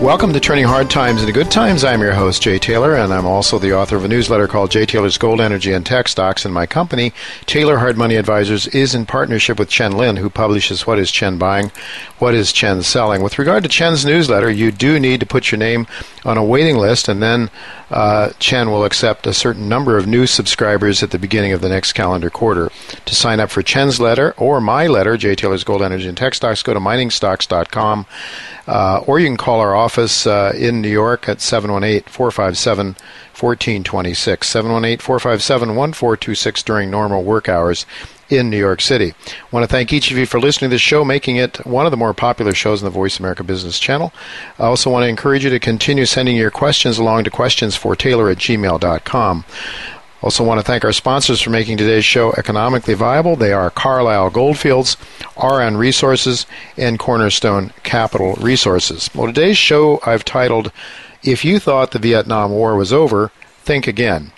Welcome to Turning Hard Times into Good Times. I'm your host, Jay Taylor, and I'm also the author of a newsletter called Jay Taylor's Gold, Energy, and Tech Stocks. And my company, Taylor Hard Money Advisors, is in partnership with Chen Lin, who publishes What is Chen Buying? What is Chen Selling? With regard to Chen's newsletter, you do need to put your name on a waiting list, and then Chen will accept a certain number of new subscribers at the beginning of the next calendar quarter. To sign up for Chen's letter or my letter, Jay Taylor's Gold, Energy, and Tech Stocks, go to miningstocks.com, or you can call our office in New York at 718-457-1426, 718-457-1426 during normal work hours in New York City. I want to thank each of you for listening to the show, making it one of the more popular shows in the Voice America Business Channel. I also want to encourage you to continue sending your questions along to questionsfortaylor@gmail.com. Also want to thank our sponsors for making today's show economically viable. They are Carlisle Goldfields, RN Resources, and Cornerstone Capital Resources. Well, today's show I've titled, If You Thought the Vietnam War Was Over, Think Again.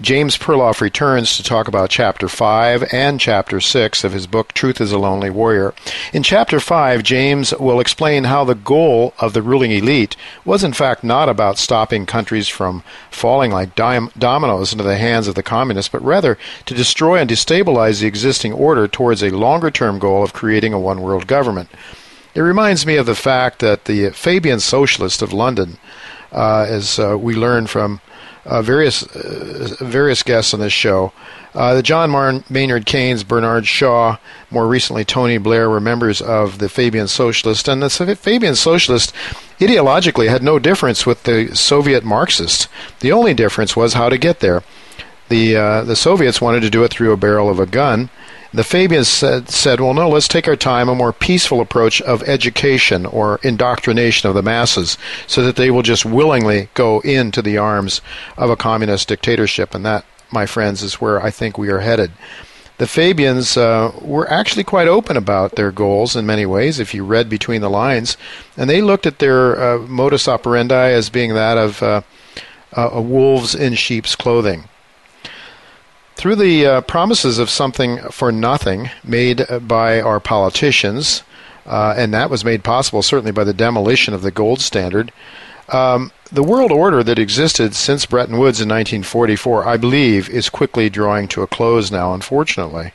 James Perloff returns to talk about Chapter 5 and Chapter 6 of his book, Truth is a Lonely Warrior. In Chapter 5, James will explain how the goal of the ruling elite was in fact not about stopping countries from falling like dominoes into the hands of the communists, but rather to destroy and destabilize the existing order towards a longer-term goal of creating a one-world government. It reminds me of the fact that the Fabian Socialists of London, as we learn from various guests on this show, the John Maynard Keynes, Bernard Shaw, more recently Tony Blair, were members of the Fabian Socialist, and the Fabian Socialist ideologically had no difference with the Soviet Marxists. The only difference was how to get there. The Soviets wanted to do it through a barrel of a gun. The Fabians said, well, no, let's take our time, a more peaceful approach of education or indoctrination of the masses so that they will just willingly go into the arms of a communist dictatorship. And that, my friends, is where I think we are headed. The Fabians were actually quite open about their goals in many ways, if you read between the lines. And they looked at their modus operandi as being that of wolves in sheep's clothing. Through the promises of something for nothing made by our politicians, and that was made possible certainly by the demolition of the gold standard, the world order that existed since Bretton Woods in 1944, I believe, is quickly drawing to a close now, unfortunately.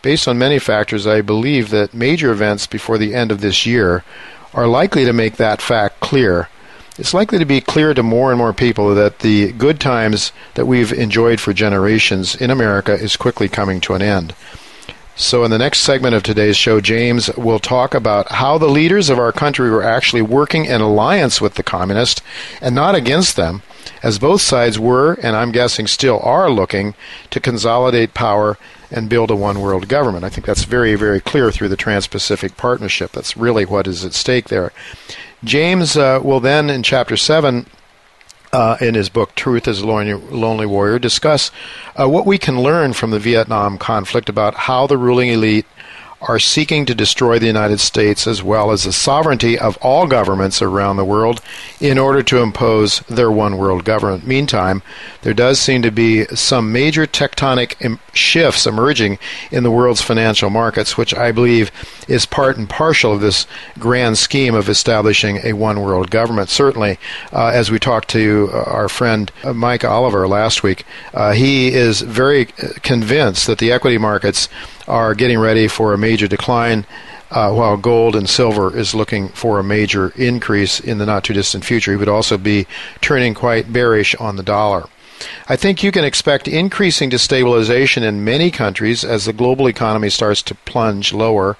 Based on many factors, I believe that major events before the end of this year are likely to make that fact clear. It's likely to be clear to more and more people that the good times that we've enjoyed for generations in America is quickly coming to an end. So in the next segment of today's show, James will talk about how the leaders of our country were actually working in alliance with the communists and not against them, as both sides were, and I'm guessing still are, looking to consolidate power and build a one-world government. I think that's very, very clear through the Trans-Pacific Partnership. That's really what is at stake there. James will then, in Chapter 7, in his book Truth is a Lonely Warrior, discuss what we can learn from the Vietnam conflict about how the ruling elite are seeking to destroy the United States as well as the sovereignty of all governments around the world in order to impose their one world government. Meantime, there does seem to be some major tectonic shifts emerging in the world's financial markets, which I believe is part and parcel of this grand scheme of establishing a one world government. Certainly, as we talked to our friend Mike Oliver last week, he is very convinced that the equity markets are getting ready for a major decline, while gold and silver is looking for a major increase in the not-too-distant future. It would also be turning quite bearish on the dollar. I think you can expect increasing destabilization in many countries as the global economy starts to plunge lower.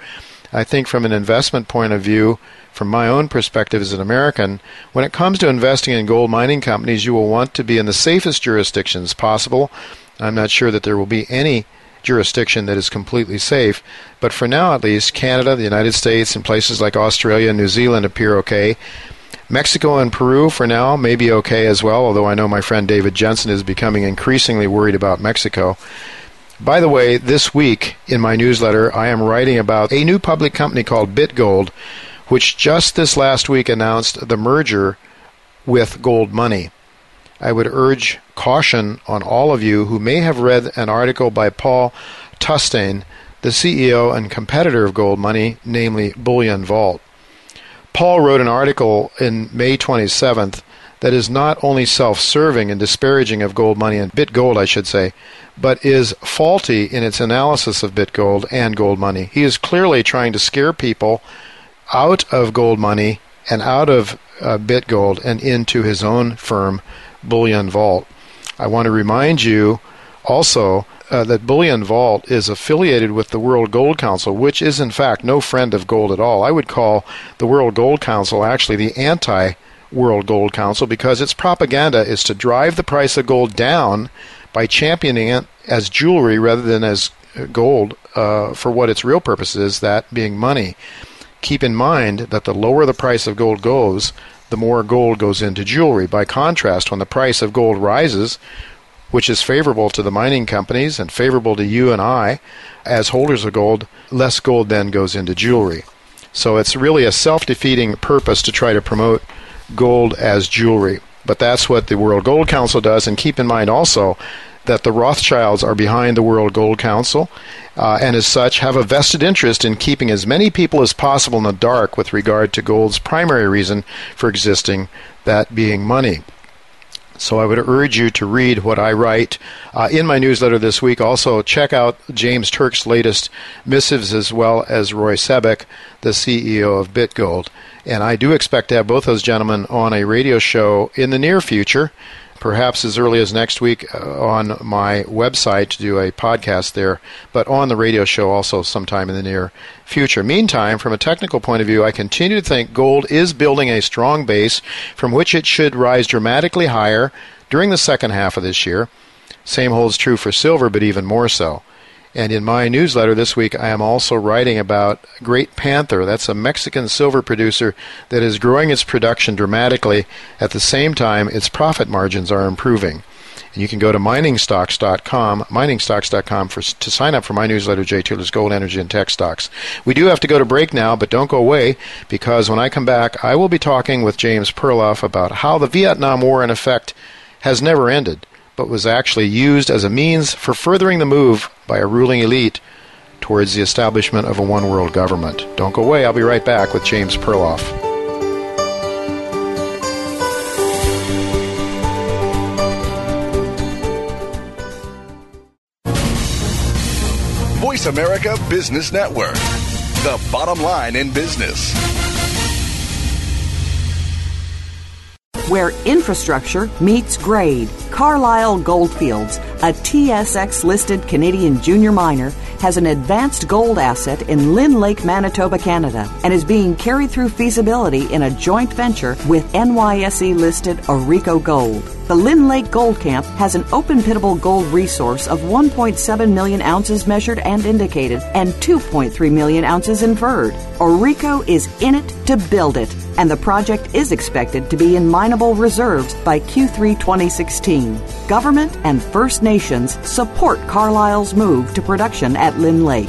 I think from an investment point of view, from my own perspective as an American, when it comes to investing in gold mining companies, you will want to be in the safest jurisdictions possible. I'm not sure that there will be any jurisdiction that is completely safe, but for now at least, Canada, the United States, and places like Australia and New Zealand appear okay. Mexico and Peru for now may be okay as well, although I know my friend David Jensen is becoming increasingly worried about Mexico. By the way, this week in my newsletter, I am writing about a new public company called BitGold, which just this last week announced the merger with GoldMoney. I would urge caution on all of you who may have read an article by Paul Tustain, the CEO and competitor of GoldMoney, namely Bullion Vault. Paul wrote an article in May 27th that is not only self-serving and disparaging of GoldMoney and BitGold, I should say, but is faulty in its analysis of BitGold and GoldMoney. He is clearly trying to scare people out of GoldMoney and out of BitGold and into his own firm, Bullion Vault. I want to remind you also that Bullion Vault is affiliated with the World Gold Council, which is in fact no friend of gold at all. I would call the World Gold Council actually the anti-World Gold Council, because its propaganda is to drive the price of gold down by championing it as jewelry rather than as gold for what its real purpose is, that being money. Keep in mind that the lower the price of gold goes, the more gold goes into jewelry. By contrast, when the price of gold rises, which is favorable to the mining companies and favorable to you and I as holders of gold, less gold then goes into jewelry. So it's really a self-defeating purpose to try to promote gold as jewelry. But that's what the World Gold Council does. And keep in mind also that the Rothschilds are behind the World Gold Council and as such have a vested interest in keeping as many people as possible in the dark with regard to gold's primary reason for existing, that being money. So I would urge you to read what I write in my newsletter this week. Also check out James Turk's latest missives as well as Roy Sebeck, the CEO of BitGold. And I do expect to have both those gentlemen on a radio show in the near future, perhaps as early as next week on my website to do a podcast there, but on the radio show also sometime in the near future. Meantime, from a technical point of view, I continue to think gold is building a strong base from which it should rise dramatically higher during the second half of this year. Same holds true for silver, but even more so. And in my newsletter this week, I am also writing about Great Panther. That's a Mexican silver producer that is growing its production dramatically. At the same time, its profit margins are improving. And you can go to miningstocks.com to sign up for my newsletter, Jay Taylor's Gold, Energy, and Tech Stocks. We do have to go to break now, but don't go away, because when I come back, I will be talking with James Perloff about how the Vietnam War, in effect, has never ended, but was actually used as a means for furthering the move by a ruling elite towards the establishment of a one-world government. Don't go away. I'll be right back with James Perloff. Voice America Business Network, the bottom line in business. Where infrastructure meets grade. Carlisle Goldfields, a TSX-listed Canadian junior miner, has an advanced gold asset in Lynn Lake, Manitoba, Canada, and is being carried through feasibility in a joint venture with NYSE-listed Aurico Gold. the Lynn Lake Gold Camp has an open pitable gold resource of 1.7 million ounces measured and indicated and 2.3 million ounces inferred. Aurico is in it to build it, and the project is expected to be in mineable reserves by Q3 2016. Government and First Nations support Carlisle's move to production at Lynn Lake.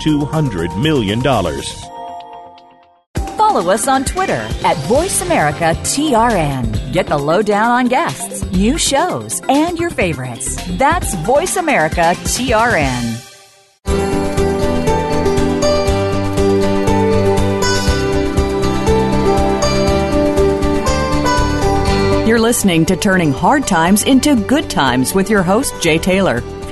$200 million. Follow us on Twitter at VoiceAmericaTRN. Get the lowdown on guests, new shows, and your favorites. That's VoiceAmericaTRN. You're listening to Turning Hard Times into Good Times with your host, Jay Taylor. If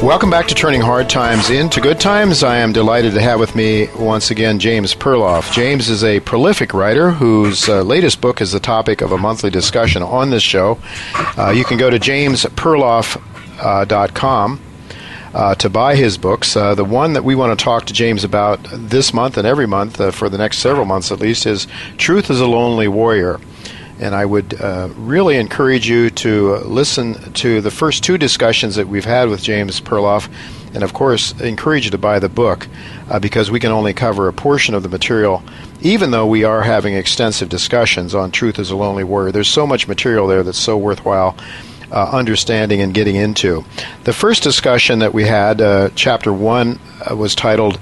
Welcome back to Turning Hard Times into Good Times. I am delighted to have with me once again James Perloff. James is a prolific writer whose latest book is the topic of a monthly discussion on this show. You can go to jamesperloff.com to buy his books. The one that we want to talk to James about this month and every month for the next several months at least is Truth is a Lonely Warrior. And I would really encourage you to listen to the first two discussions that we've had with James Perloff, and of course encourage you to buy the book because we can only cover a portion of the material, even though we are having extensive discussions on Truth is a Lonely Warrior. There's so much material there that's so worthwhile understanding and getting into. The first discussion that we had, Chapter 1 was titled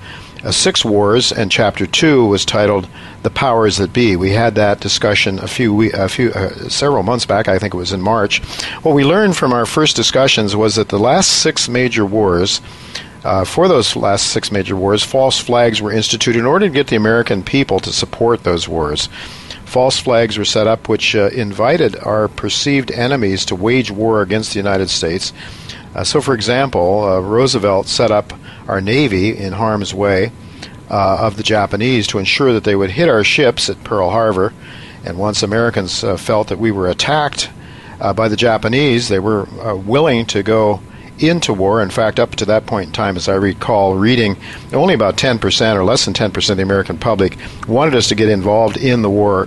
Six Wars, and Chapter 2 was titled The Powers That Be. We had that discussion several months back. I think it was in March. What we learned from our first discussions was that the last six major wars, false flags were instituted in order to get the American people to support those wars. False flags were set up which invited our perceived enemies to wage war against the United States. So, for example, Roosevelt set up our Navy in harm's way of the Japanese to ensure that they would hit our ships at Pearl Harbor. And once Americans felt that we were attacked by the Japanese, they were willing to go into war. In fact, up to that point in time, as I recall reading, only about 10% or less than 10% of the American public wanted us to get involved in the war,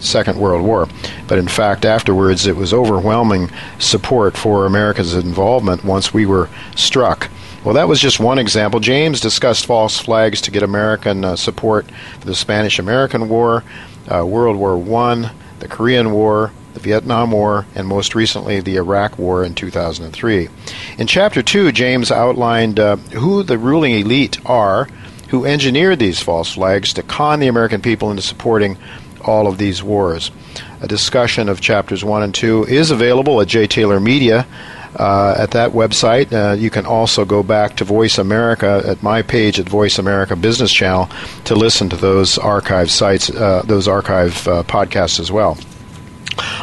Second World War. But in fact, afterwards, it was overwhelming support for America's involvement once we were struck. Well, that was just one example. James discussed false flags to get American support for the Spanish-American War, World War I, the Korean War, the Vietnam War, and most recently the Iraq War in 2003. In Chapter 2, James outlined who the ruling elite are who engineered these false flags to con the American people into supporting all of these wars. A discussion of Chapters 1 and 2 is available at Jay Taylor Media at that website. You can also go back to Voice America at my page at Voice America Business Channel to listen to those archive sites, podcasts as well.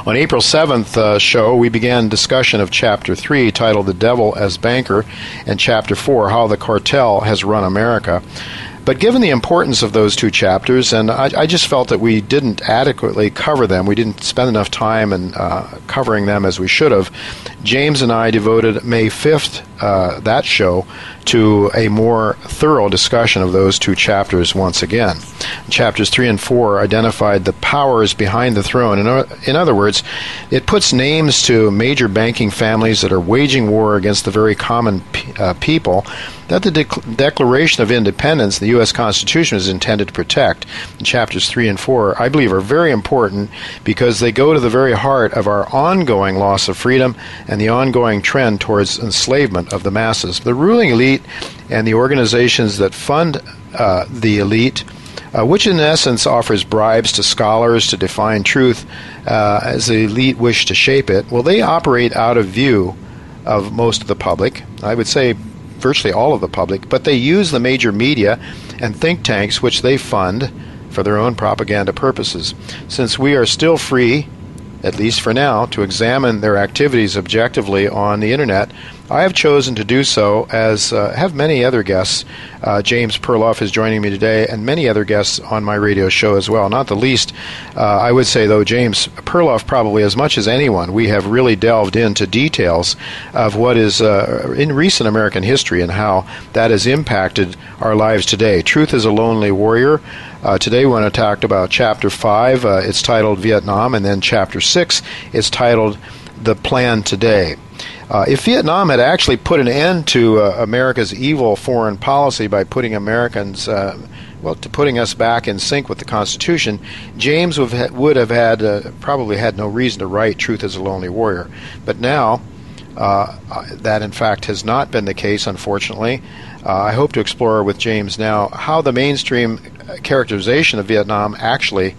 On April 7th show, we began discussion of Chapter 3, titled The Devil as Banker, and Chapter 4, How the Cartel Has Run America. But given the importance of those two chapters, and I just felt that we didn't adequately cover them, we didn't spend enough time in covering them as we should have, James and I devoted May 5th that show to a more thorough discussion of those two chapters once again. Chapters 3 and 4 identified the powers behind the throne. In other words, it puts names to major banking families that are waging war against the very common people that the Declaration of Independence, the U.S. Constitution, is intended to protect. And chapters 3 and 4, I believe, are very important because they go to the very heart of our ongoing loss of freedom and the ongoing trend towards enslavement of the masses. The ruling elite and the organizations that fund the elite, which in essence offers bribes to scholars to define truth as the elite wish to shape it, well, they operate out of view of most of the public, I would say virtually all of the public, but they use the major media and think tanks which they fund for their own propaganda purposes. Since we are still free, at least for now, to examine their activities objectively on the Internet, I have chosen to do so, as have many other guests. James Perloff is joining me today, and many other guests on my radio show as well. Not the least, I would say, though, James Perloff, probably as much as anyone, we have really delved into details of what is in recent American history and how that has impacted our lives today. Truth is a Lonely Warrior. Today we want to talk about Chapter 5. It's titled Vietnam, and then Chapter 6 is titled The Plan Today. If Vietnam had actually put an end to America's evil foreign policy by putting Americans, putting us back in sync with the Constitution, James would have had probably had no reason to write Truth is a Lonely Warrior. But now, that in fact has not been the case, unfortunately. I hope to explore with James now how the mainstream characterization of Vietnam actually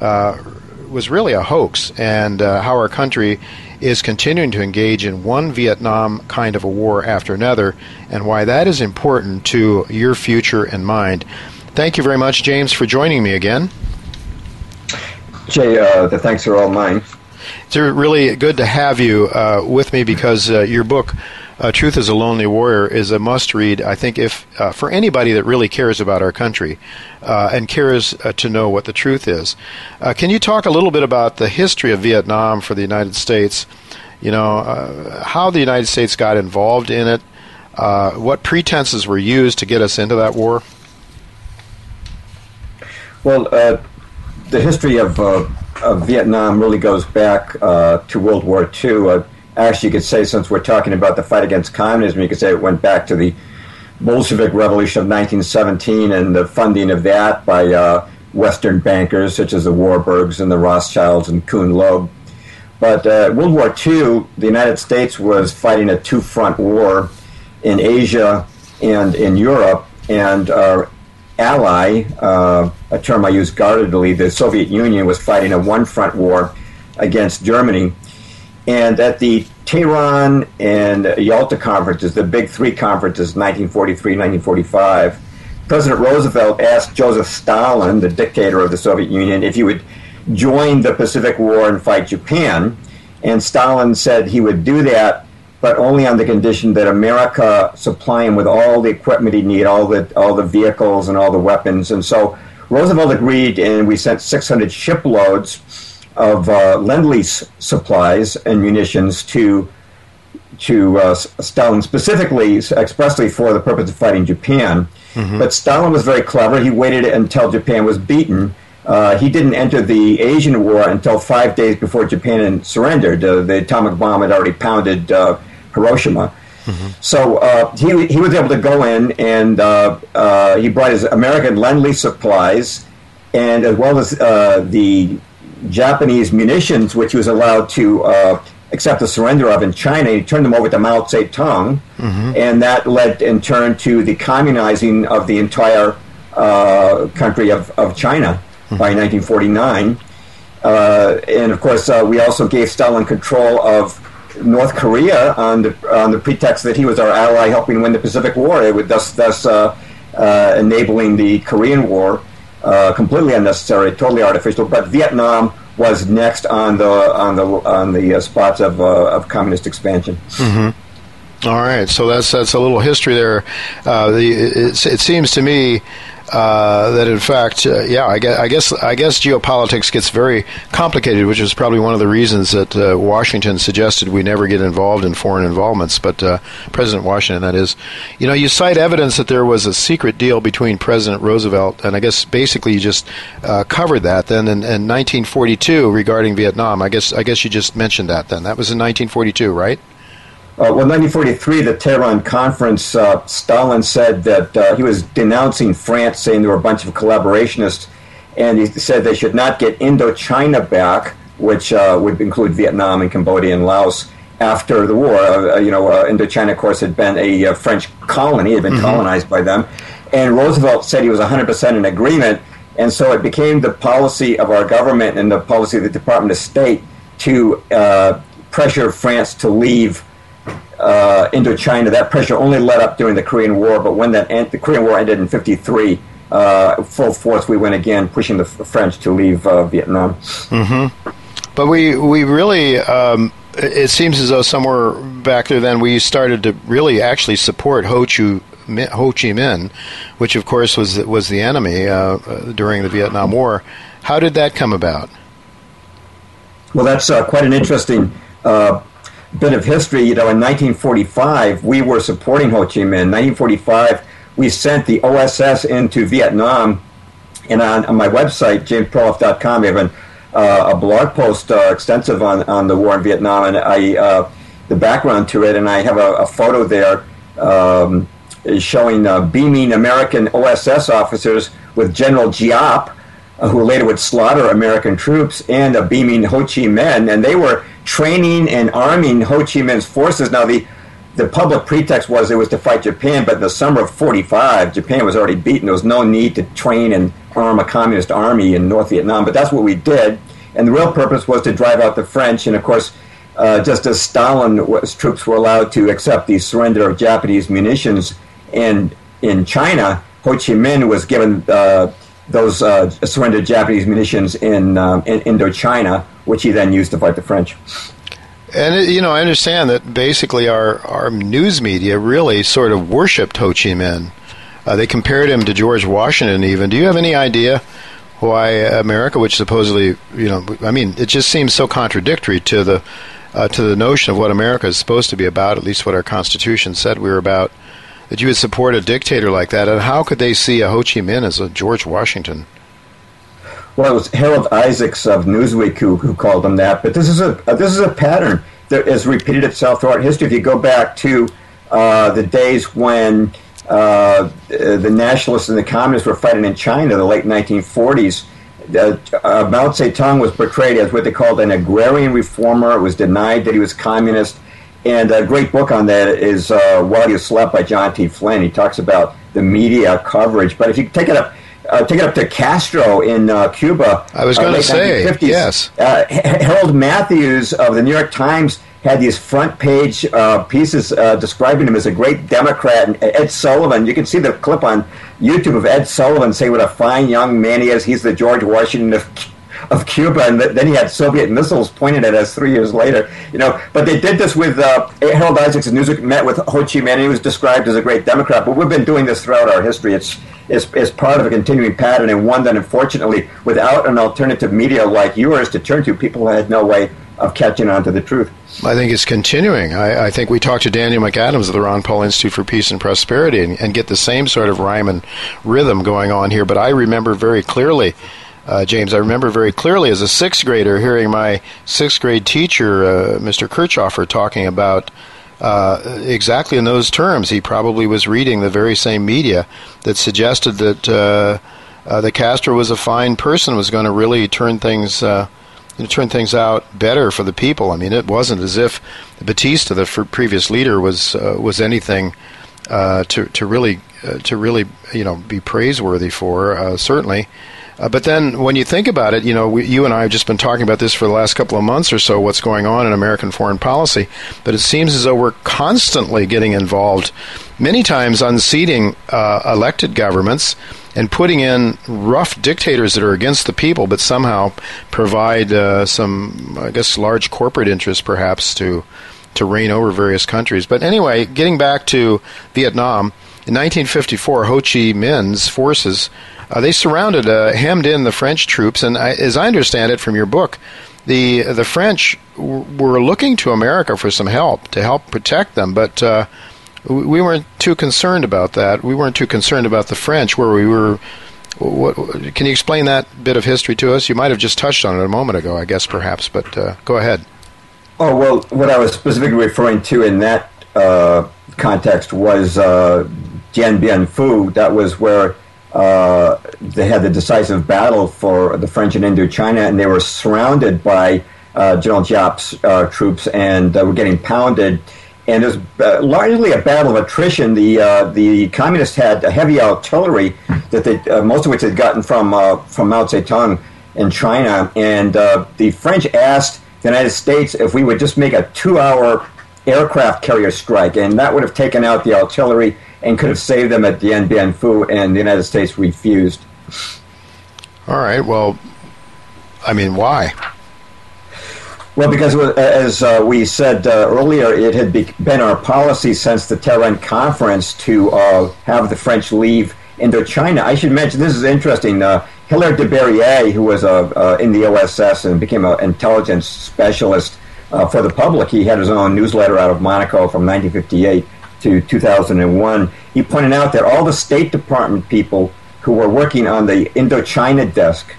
was really a hoax, and how our country is continuing to engage in one Vietnam kind of a war after another, and why that is important to your future and mind. Thank you very much, James, for joining me again. Jay, the thanks are all mine. It's really good to have you with me, because your book, Truth is a Lonely Warrior, is a must-read, I think, if for anybody that really cares about our country and cares to know what the truth is. Can you talk a little bit about the history of Vietnam for the United States? You know, how the United States got involved in it, what pretenses were used to get us into that war? Well, the history of Vietnam really goes back to World War II. Actually, you could say, since we're talking about the fight against communism, you could say it went back to the Bolshevik Revolution of 1917 and the funding of that by Western bankers such as the Warburgs and the Rothschilds and Kuhn Loeb. But World War II, the United States was fighting a two-front war in Asia and in Europe, and our ally, a term I use guardedly, the Soviet Union, was fighting a one-front war against Germany. And at the Tehran and Yalta conferences, the big three conferences, 1943, 1945, President Roosevelt asked Joseph Stalin, the dictator of the Soviet Union, if he would join the Pacific War and fight Japan. And Stalin said he would do that, but only on the condition that America supply him with all the equipment he'd need, all the vehicles and all the weapons. And so Roosevelt agreed, and we sent 600 shiploads of Lend-Lease supplies and munitions to Stalin, specifically, expressly for the purpose of fighting Japan. Mm-hmm. But Stalin was very clever. He waited until Japan was beaten. He didn't enter the Asian War until 5 days before Japan surrendered. The atomic bomb had already pounded Hiroshima. Mm-hmm. So he was able to go in, and he brought his American Lend-Lease supplies, and as well as the Japanese munitions, which he was allowed to accept the surrender of in China. He turned them over to Mao Zedong, mm-hmm. and that led in turn to the communizing of the entire country of China, mm-hmm. by 1949. And of course, we also gave Stalin control of North Korea on the pretext that he was our ally helping win the Pacific War. It would thus enabling the Korean War. Completely unnecessary, totally artificial. But Vietnam was next on the spots of communist expansion. Mm-hmm. All right, so that's a little history there. It seems to me that in fact, I guess geopolitics gets very complicated, which is probably one of the reasons that Washington suggested we never get involved in foreign involvements. But President Washington, that is, you know, you cite evidence that there was a secret deal between President Roosevelt, and I guess basically you just covered that then in 1942 regarding Vietnam. I guess you just mentioned that then. That was in 1942, right? Well, 1943, the Tehran conference, Stalin said that he was denouncing France, saying there were a bunch of collaborationists, and he said they should not get Indochina back, which would include Vietnam and Cambodia and Laos after the war. Indochina, of course, had been a French colony, had been colonized by them, and Roosevelt said he was 100% in agreement, and so it became the policy of our government and the policy of the Department of State to pressure France to leave Indochina. That pressure only let up during the Korean War, but when the Korean War ended in 1953, full force we went again, pushing the French to leave Vietnam. But we really, it seems as though somewhere back there then we started to really actually support Ho Chi Minh, which of course was the enemy during the Vietnam War. How did that come about? Well, that's quite an interesting bit of history. You know, in 1945, we were supporting Ho Chi Minh. In 1945, we sent the OSS into Vietnam, and on my website, JamesPerloff.com, I have a blog post extensive on the war in Vietnam, and the background to it, and I have a photo there showing beaming American OSS officers with General Giap, who later would slaughter American troops, and a beaming Ho Chi Minh, and they were training and arming Ho Chi Minh's forces. Now, the public pretext was it was to fight Japan, but in the summer of 1945, Japan was already beaten. There was no need to train and arm a communist army in North Vietnam, but that's what we did, and the real purpose was to drive out the French, and of course, just as Stalin's troops were allowed to accept the surrender of Japanese munitions in China, Ho Chi Minh was given those surrendered Japanese munitions in Indochina, which he then used to fight the French. And, you know, I understand that basically our news media really sort of worshipped Ho Chi Minh. They compared him to George Washington even. Do you have any idea why America, which supposedly, you know, I mean, it just seems so contradictory to the notion of what America is supposed to be about, at least what our Constitution said we were about, that you would support a dictator like that, and how could they see a Ho Chi Minh as a George Washington? Well, it was Harold Isaacs of Newsweek who called him that, but this is a pattern that has repeated itself throughout history. If you go back to the days when the nationalists and the communists were fighting in China, the late 1940s, Mao Zedong was portrayed as what they called an agrarian reformer. It was denied that he was communist. And a great book on that is While You Slept by John T. Flynn. He talks about the media coverage. But if you take it up to Castro in Cuba, I was going to say, yes. Harold Matthews of the New York Times had these front-page pieces describing him as a great Democrat. And Ed Sullivan, you can see the clip on YouTube of Ed Sullivan saying what a fine young man he is. He's the George Washington of Cuba, and then he had Soviet missiles pointed at us 3 years later. You know, but they did this with Harold Isaacs and Newsweek met with Ho Chi Minh, and he was described as a great Democrat. But we've been doing this throughout our history. It's part of a continuing pattern, and one that, unfortunately, without an alternative media like yours to turn to, people had no way of catching on to the truth. I think it's continuing. I think we talked to Daniel McAdams of the Ron Paul Institute for Peace and Prosperity and get the same sort of rhyme and rhythm going on here. But I remember very clearly, James, I remember very clearly as a sixth grader hearing my sixth grade teacher, Mr. Kirchhoffer, talking about exactly in those terms. He probably was reading the very same media that suggested that the Castro was a fine person, was going to really turn things out better for the people. I mean, it wasn't as if Batista, the previous leader, was anything to really you know, be praiseworthy for, certainly. But then when you think about it, you know, you and I have just been talking about this for the last couple of months or so, what's going on in American foreign policy. But it seems as though we're constantly getting involved, many times unseating elected governments and putting in rough dictators that are against the people, but somehow provide some, I guess, large corporate interests perhaps to reign over various countries. But anyway, getting back to Vietnam, In 1954, Ho Chi Minh's forces, they surrounded, hemmed in the French troops, and as I understand it from your book, the French were looking to America for some help, to help protect them, but we weren't too concerned about that. We weren't too concerned about the French, where we were... can you explain that bit of history to us? You might have just touched on it a moment ago, I guess, perhaps, but go ahead. Oh, well, what I was specifically referring to in that context was... Dien Bien Phu. That was where they had the decisive battle for the French in Indochina, and they were surrounded by General Giap's troops and were getting pounded. And it was largely a battle of attrition. The communists had heavy artillery that they most of which they'd gotten from Mao Zedong in China, and the French asked the United States if we would just make a 2-hour aircraft carrier strike, and that would have taken out the artillery and could have saved them at Dien Bien Phu, and the United States refused. All right, well, I mean, why? Well, because as we said earlier, it had been our policy since the Tehran conference to have the French leave Indochina. I should mention, this is interesting, Hilaire de Berryer, who was in the OSS and became an intelligence specialist for the public, he had his own newsletter out of Monaco from 1958. To 2001, he pointed out that all the State Department people who were working on the Indochina desk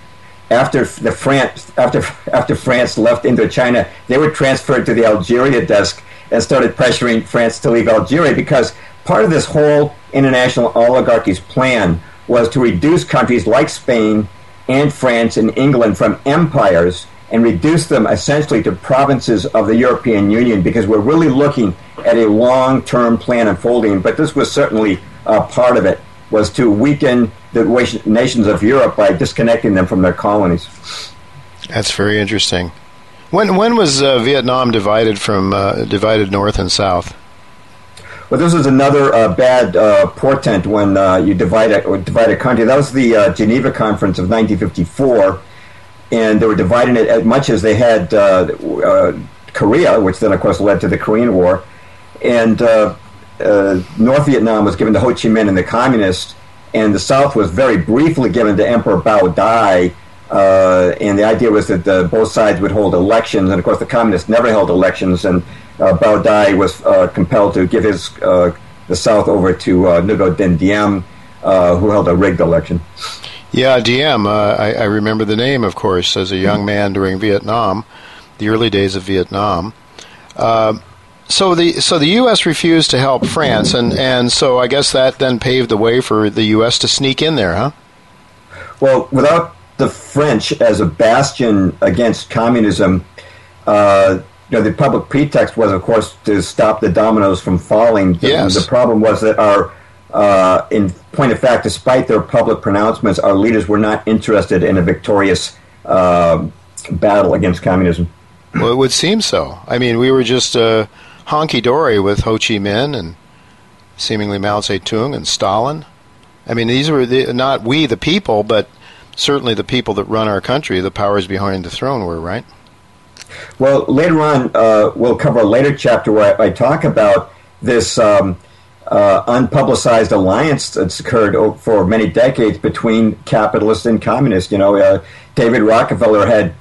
after France left Indochina, they were transferred to the Algeria desk and started pressuring France to leave Algeria, because part of this whole international oligarchy's plan was to reduce countries like Spain and France and England from empires and reduce them essentially to provinces of the European Union, because we're really looking at a long-term plan unfolding, but this was certainly part of it, was to weaken the nations of Europe by disconnecting them from their colonies. That's very interesting. When was Vietnam divided from divided north and south? Well, this is another bad portent when you divide a country. That was the Geneva Conference of 1954. And they were dividing it as much as they had Korea, which then, of course, led to the Korean War. And North Vietnam was given to Ho Chi Minh and the communists, and the South was very briefly given to Emperor Bao Dai. And the idea was that both sides would hold elections, and, of course, the communists never held elections, and Bao Dai was compelled to give the South over to Ngo Dinh Diem, who held a rigged election. Yeah, Diem. I remember the name, of course, as a young man during Vietnam, the early days of Vietnam. So the U.S. refused to help France, and so I guess that then paved the way for the U.S. to sneak in there, huh? Well, without the French as a bastion against communism, the public pretext was, of course, to stop the dominoes from falling. Yes. The problem was that our in point of fact, despite their public pronouncements, our leaders were not interested in a victorious battle against communism. Well, it would seem so. I mean, we were just honky-dory with Ho Chi Minh and seemingly Mao Zedong and Stalin. I mean, these were not we, the people, but certainly the people that run our country, the powers behind the throne were, right? Well, later on, we'll cover a later chapter where I talk about this... unpublicized alliance that's occurred for many decades between capitalists and communists. You know, David Rockefeller had,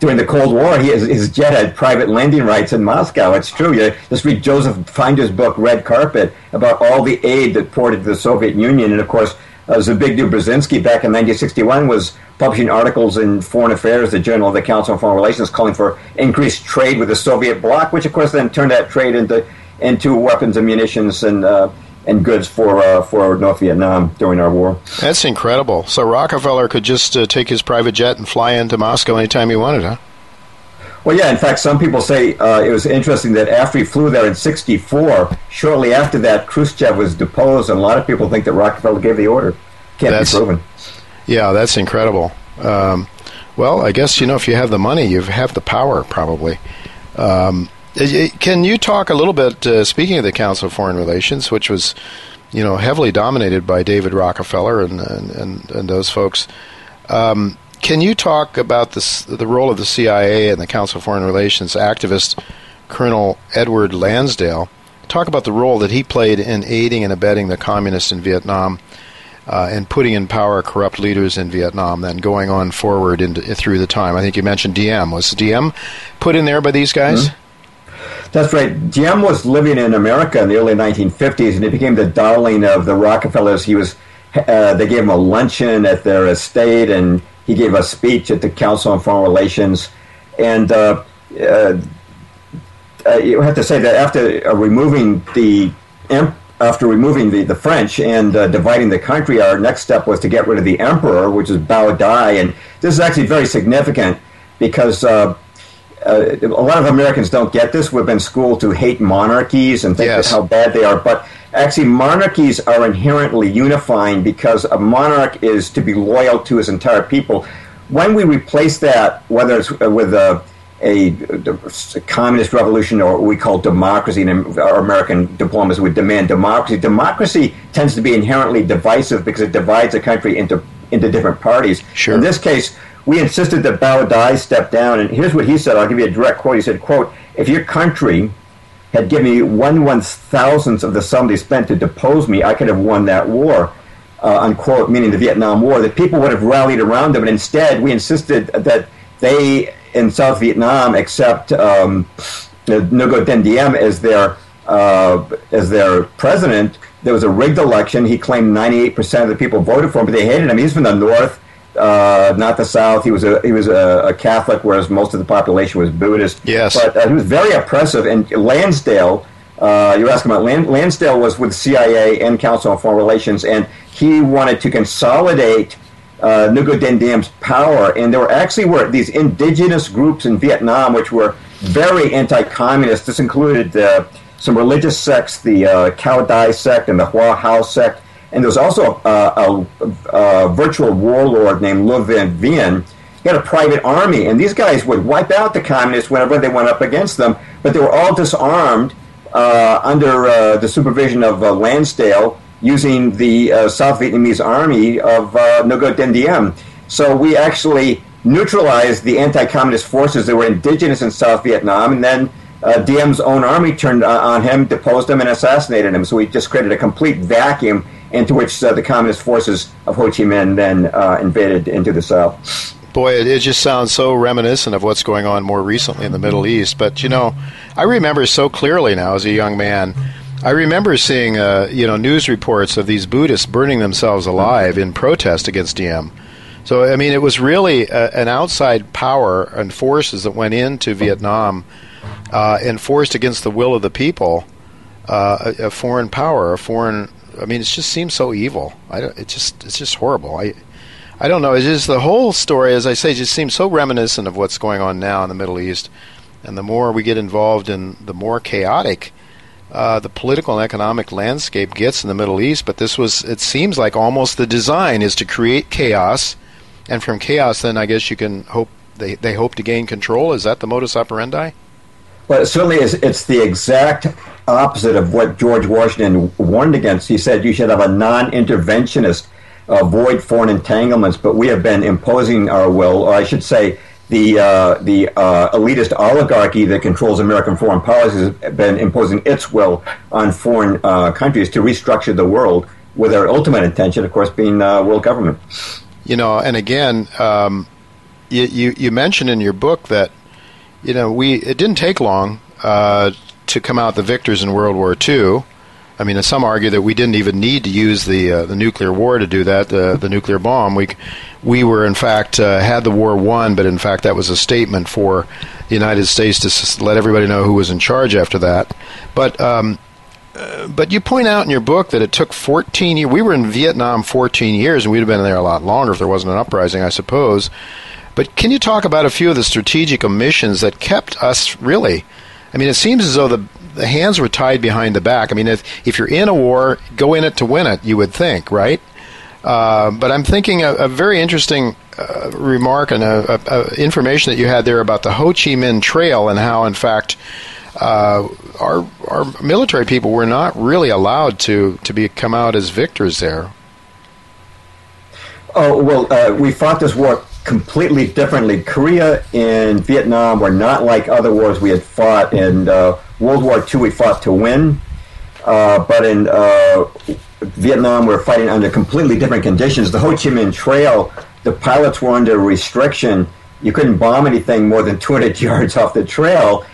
during the Cold War, his jet had private landing rights in Moscow. It's true. Just read Joseph Finder's book, Red Carpet, about all the aid that poured into the Soviet Union. And, of course, Zbigniew Brzezinski back in 1961 was publishing articles in Foreign Affairs, the Journal of the Council on Foreign Relations, calling for increased trade with the Soviet bloc, which, of course, then turned that trade into weapons and munitions and goods for North Vietnam during our war. That's incredible. So Rockefeller could just take his private jet and fly into Moscow anytime he wanted, huh? Well, yeah. In fact, some people say it was interesting that after he flew there in '64, shortly after that, Khrushchev was deposed, and a lot of people think that Rockefeller gave the order. Can't be proven. Yeah, that's incredible. Well, I guess, if you have the money, you have the power, probably. Can you talk a little bit, speaking of the Council of Foreign Relations, which was, heavily dominated by David Rockefeller and those folks, can you talk about the role of the CIA and the Council of Foreign Relations activist Colonel Edward Lansdale, talk about the role that he played in aiding and abetting the communists in Vietnam and putting in power corrupt leaders in Vietnam, then going on forward through the time. I think you mentioned Diem. Was Diem put in there by these guys? Mm-hmm. That's right. Diem was living in America in the early 1950s, and he became the darling of the Rockefellers. He was, they gave him a luncheon at their estate, and he gave a speech at the Council on Foreign Relations. And you have to say that after removing the French and dividing the country, our next step was to get rid of the emperor, which is Bao Dai. And this is actually very significant because a lot of Americans don't get this. We've been schooled to hate monarchies and think yes. how bad they are. But actually, monarchies are inherently unifying because a monarch is to be loyal to his entire people. When we replace that, whether it's with a communist revolution or what we call democracy, and our American diplomats would demand democracy, democracy tends to be inherently divisive because it divides a country into different parties. Sure. In this case, we insisted that Bao Dai step down, and here's what he said. I'll give you a direct quote. He said, quote, "If your country had given me 1/1000th of the sum they spent to depose me, I could have won that war," unquote, meaning the Vietnam War. The people would have rallied around them, and instead we insisted that they in South Vietnam accept Ngo Dinh Diem as their president. There was a rigged election. He claimed 98% of the people voted for him, but they hated him. He's from the north, not the south. He was a Catholic, whereas most of the population was Buddhist. Yes, but he was very oppressive. And Lansdale, you were asking about Lansdale was with CIA and Council on Foreign Relations, and he wanted to consolidate Ngo Dinh Diem's power. And there were these indigenous groups in Vietnam which were very anti-communist. This included some religious sects, the Cao Dai sect and the Hoa Hao sect. And there was also a virtual warlord named Lu Van Vien. He had a private army, and these guys would wipe out the communists whenever they went up against them, but they were all disarmed under the supervision of Lansdale, using the South Vietnamese army of Ngo Dinh Diem. So we actually neutralized the anti-communist forces that were indigenous in South Vietnam, and then Diem's own army turned on him, deposed him, and assassinated him. So we just created a complete vacuum into which the communist forces of Ho Chi Minh then invaded into the South. Boy, it just sounds so reminiscent of what's going on more recently in the Middle East. But, you know, I remember so clearly now as a young man, I remember seeing, news reports of these Buddhists burning themselves alive in protest against Diem. So, I mean, it was really an outside power and forces that went into Vietnam and forced against the will of the people a foreign power, I mean, it just seems so evil. It's just horrible. I don't know. It's just the whole story, as I say, just seems so reminiscent of what's going on now in the Middle East. And the more we get involved in, the more chaotic the political and economic landscape gets in the Middle East. But this was, it seems like almost the design is to create chaos. And from chaos, then I guess you can hope they hope to gain control. Is that the modus operandi? Well, it certainly is. It's the exact opposite of what George Washington warned against. He said you should have a non-interventionist, avoid foreign entanglements, but we have been imposing our will, or I should say the elitist oligarchy that controls American foreign policy has been imposing its will on foreign countries to restructure the world, with our ultimate intention, of course, being world government. You know, and again, you mentioned in your book that, you know, it didn't take long to come out the victors in World War II. I mean, some argue that we didn't even need to use the nuclear war to do that, the nuclear bomb. We were, in fact, had the war won, but in fact that was a statement for the United States to let everybody know who was in charge after that. But you point out in your book that it took 14 years. We were in Vietnam 14 years, and we'd have been there a lot longer if there wasn't an uprising, I suppose. But can you talk about a few of the strategic omissions that kept us really? I mean, it seems as though the hands were tied behind the back. I mean, if you're in a war, go in it to win it, you would think, right? But I'm thinking a very interesting remark and information that you had there about the Ho Chi Minh Trail and how, in fact, our military people were not really allowed to come out as victors there. Oh, well, we fought this war completely differently. Korea and Vietnam were not like other wars we had fought. In World War II, we fought to win. But in Vietnam, we're fighting under completely different conditions. The Ho Chi Minh Trail, the pilots were under restriction. You couldn't bomb anything more than 200 yards off the trail.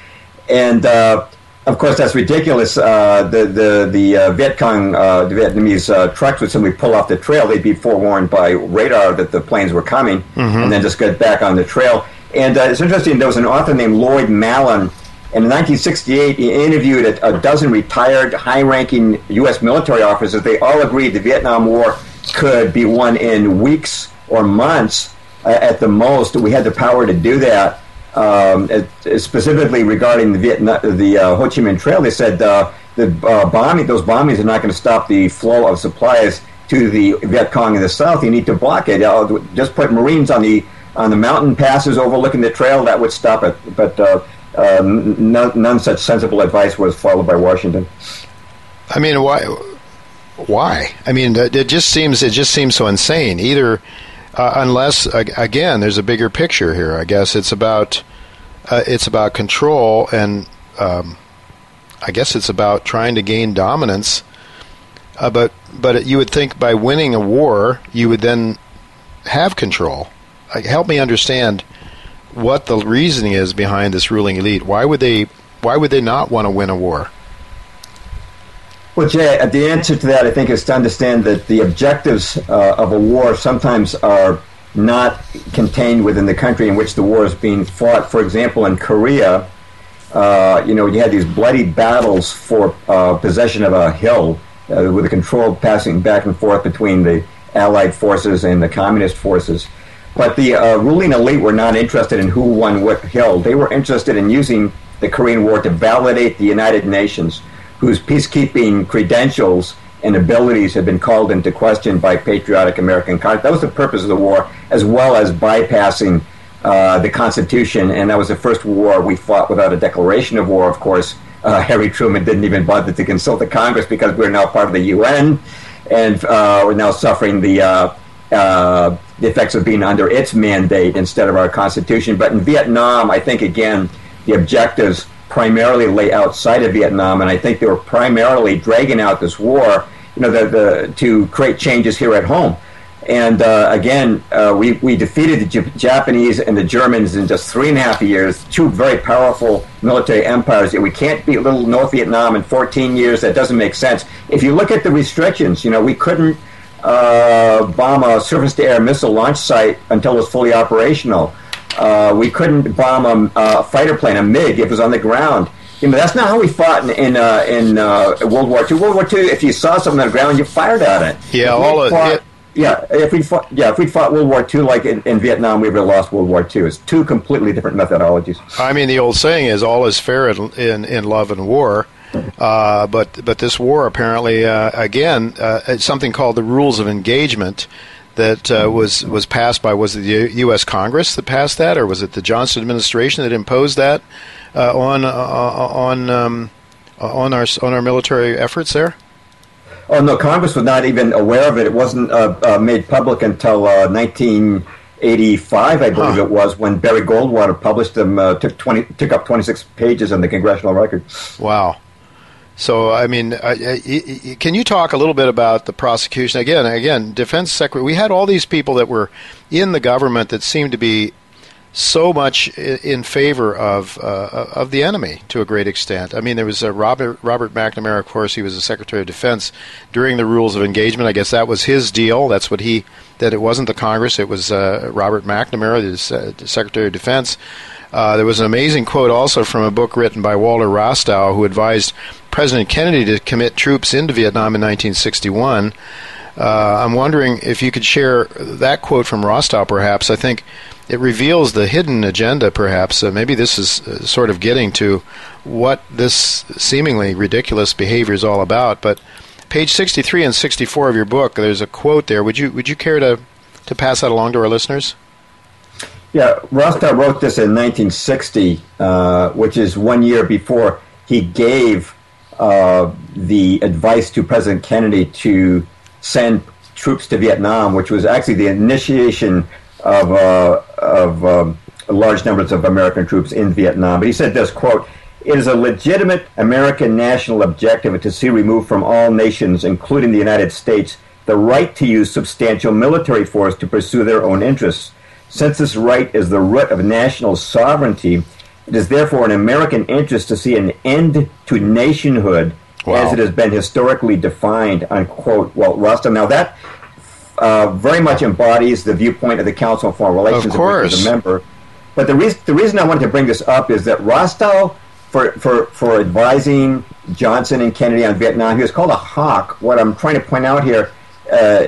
And, of course, that's ridiculous. The Viet Cong, the Vietnamese trucks would simply pull off the trail. They'd be forewarned by radar that the planes were coming, and then just get back on the trail. And it's interesting, there was an author named Lloyd Mallon. And in 1968, he interviewed a dozen retired, high-ranking U.S. military officers. They all agreed the Vietnam War could be won in weeks or months at the most. We had the power to do that. Specifically regarding the Ho Chi Minh Trail, they said those bombings are not going to stop the flow of supplies to the Viet Cong in the South. You need to block it. Just put Marines on the mountain passes overlooking the trail. That would stop it. But none such sensible advice was followed by Washington. I mean, why? I mean, it just seems so insane. Either. Unless, again, there's a bigger picture here. I guess it's about control, and I guess it's about trying to gain dominance. But you would think by winning a war, you would then have control. Help me understand what the reasoning is behind this ruling elite. Why would they not want to win a war? Well, Jay, the answer to that, I think, is to understand that the objectives of a war sometimes are not contained within the country in which the war is being fought. For example, in Korea, you had these bloody battles for possession of a hill with a controlled passing back and forth between the Allied forces and the Communist forces. But the ruling elite were not interested in who won what hill. They were interested in using the Korean War to validate the United Nations, whose peacekeeping credentials and abilities had been called into question by patriotic American Congress. That was the purpose of the war, as well as bypassing the Constitution, and that was the first war we fought without a declaration of war, of course. Harry Truman didn't even bother to consult the Congress because we're now part of the UN, and we're now suffering the effects of being under its mandate instead of our Constitution. But in Vietnam, I think, again, the objectives primarily lay outside of Vietnam, and I think they were primarily dragging out this war, to create changes here at home. And we defeated the Japanese and the Germans in just 3.5 years, two very powerful military empires. We can't beat little North Vietnam in 14 years. That doesn't make sense. If you look at the restrictions, we couldn't bomb a surface-to-air missile launch site until it was fully operational. We couldn't bomb a fighter plane, a MiG, if it was on the ground. That's not how we fought in World War II. World War II, if you saw something on the ground, you fired at it. Yeah, if we fought World War II like in Vietnam, we would have lost World War II. It's two completely different methodologies. I mean, the old saying is all is fair in love and war. But this war apparently, it's something called the Rules of Engagement. That was passed by, was it the U.S. Congress that passed that, or was it the Johnson administration that imposed that on our military efforts there? Oh no, Congress was not even aware of it. It wasn't made public until 1985, I believe it was, when Barry Goldwater published them. Took up 26 pages on the Congressional Record. Wow. So, I mean, can you talk a little bit about the prosecution? Again, Defense Secretary, we had all these people that were in the government that seemed to be so much in favor of the enemy to a great extent. I mean, there was Robert McNamara, of course, he was the Secretary of Defense during the Rules of Engagement. I guess that was his deal. That's what that it wasn't the Congress. It was Robert McNamara, the Secretary of Defense. There was an amazing quote also from a book written by Walter Rostow, who advised President Kennedy to commit troops into Vietnam in 1961. I'm wondering if you could share that quote from Rostow, perhaps. I think it reveals the hidden agenda, perhaps. Maybe this is sort of getting to what this seemingly ridiculous behavior is all about. But page 63 and 64 of your book, there's a quote there. Would you care to pass that along to our listeners? Yeah, Rostow wrote this in 1960, which is 1 year before he gave the advice to President Kennedy to send troops to Vietnam, which was actually the initiation of large numbers of American troops in Vietnam. But he said this, quote, It is a legitimate American national objective to see removed from all nations, including the United States, the right to use substantial military force to pursue their own interests. Since this right is the root of national sovereignty, it is therefore an American interest to see an end to nationhood as it has been historically defined," unquote, Walt Rostow. Now that very much embodies the viewpoint of the Council on Foreign Relations, of which is a member. But the reason I wanted to bring this up is that Rostow, for advising Johnson and Kennedy on Vietnam, he was called a hawk. What I'm trying to point out here,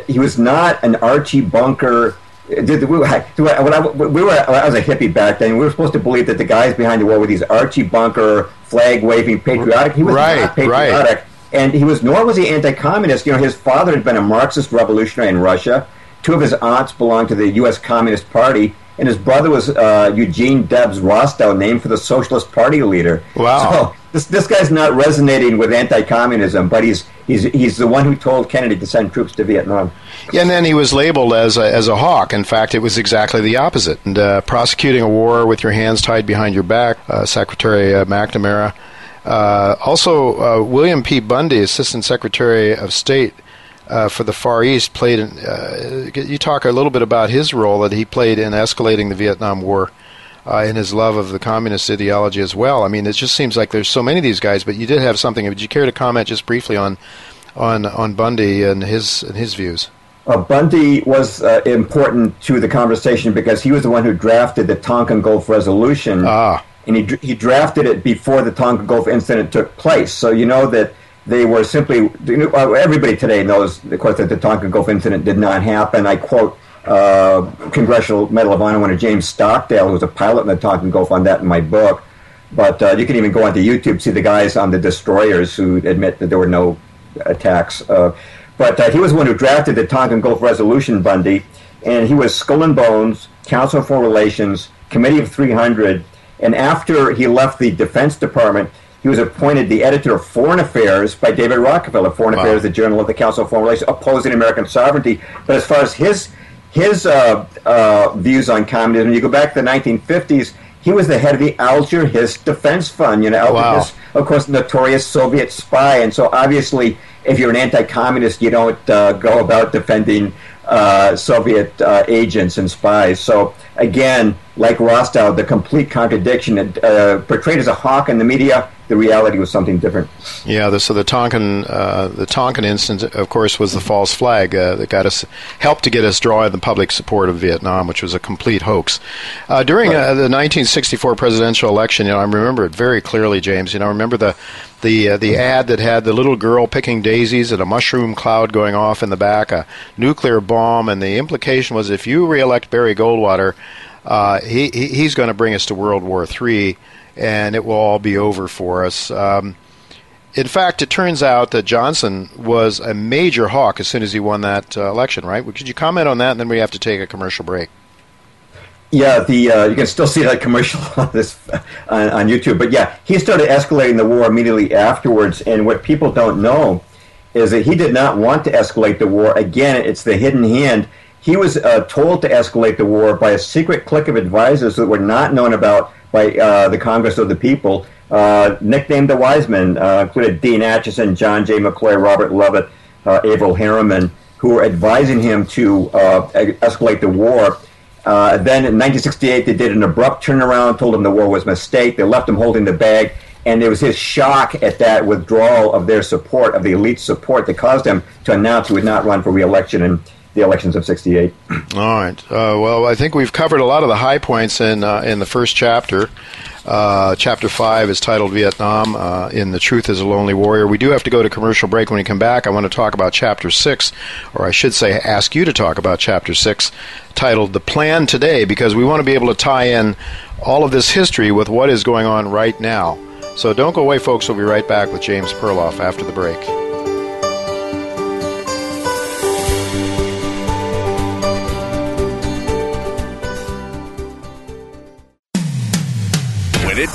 he was not an Archie Bunker. I was a hippie back then. We were supposed to believe that the guys behind the wall were these Archie Bunker, flag-waving, patriotic. He was not patriotic, and he was. Nor was he anti-communist. You know, his father had been a Marxist revolutionary in Russia. Two of his aunts belonged to the U.S. Communist Party, and his brother was Eugene Debs Rostow, named for the Socialist Party leader. Wow! So this guy's not resonating with anti-communism, but he's the one who told Kennedy to send troops to Vietnam. Yeah, and then he was labeled as a hawk. In fact, it was exactly the opposite. And prosecuting a war with your hands tied behind your back, Secretary McNamara. Also, William P. Bundy, Assistant Secretary of State for the Far East, played. You talk a little bit about his role that he played in escalating the Vietnam War, and his love of the communist ideology as well. I mean, it just seems like there's so many of these guys. But you did have something. Would you care to comment just briefly on Bundy and his views? Bundy was important to the conversation because he was the one who drafted the Tonkin Gulf Resolution, and he drafted it before the Tonkin Gulf incident took place. So you know that they were simply everybody today knows, of course, that the Tonkin Gulf incident did not happen. I quote Congressional Medal of Honor winner James Stockdale, who was a pilot in the Tonkin Gulf, on that in my book. But you can even go onto YouTube, see the guys on the destroyers who admit that there were no attacks. But he was the one who drafted the Tonkin Gulf Resolution, Bundy, and he was Skull and Bones, Council on Foreign Relations, Committee of 300, and after he left the Defense Department, he was appointed the editor of Foreign Affairs by David Rockefeller. Foreign Affairs, the journal of the Council on Foreign Relations, opposing American sovereignty. But as far as his views on communism, you go back to the 1950s, he was the head of the Alger Hiss Defense Fund, you know, Alger Hiss, of course, notorious Soviet spy, and so obviously, if you're an anti-communist, you don't go about defending Soviet agents and spies. So again, like Rostow, the complete contradiction, portrayed as a hawk in the media, the reality was something different. Yeah, so the Tonkin instance, of course, was the false flag that helped to get us draw the public support of Vietnam, which was a complete hoax. During the 1964 presidential election, you know, I remember it very clearly, James. You know, I remember the ad that had the little girl picking daisies and a mushroom cloud going off in the back, a nuclear bomb, and the implication was if you reelect Barry Goldwater, he's going to bring us to World War III. And it will all be over for us. In fact, it turns out that Johnson was a major hawk as soon as he won that election, right? Could you comment on that, and then we have to take a commercial break? Yeah, you can still see that commercial on YouTube. But yeah, he started escalating the war immediately afterwards, and what people don't know is that he did not want to escalate the war. Again, it's the hidden hand. He was told to escalate the war by a secret clique of advisors that were not known about by the Congress of the People, nicknamed the Wise Men, included Dean Acheson, John J. McClay, Robert Lovett, Averill Harriman, who were advising him to escalate the war. Then in 1968, they did an abrupt turnaround, told him the war was a mistake. They left him holding the bag, and it was his shock at that withdrawal of their support, of the elite support, that caused him to announce he would not run for re-election in the elections of 1968. All right. Well, I think we've covered a lot of the high points in the first chapter. Chapter 5 is titled Vietnam, in The Truth is a Lonely Warrior. We do have to go to commercial break. When we come back, I want to talk about Chapter 6, or I should say ask you to talk about Chapter 6, titled The Plan Today, because we want to be able to tie in all of this history with what is going on right now. So don't go away, folks. We'll be right back with James Perloff after the break. When it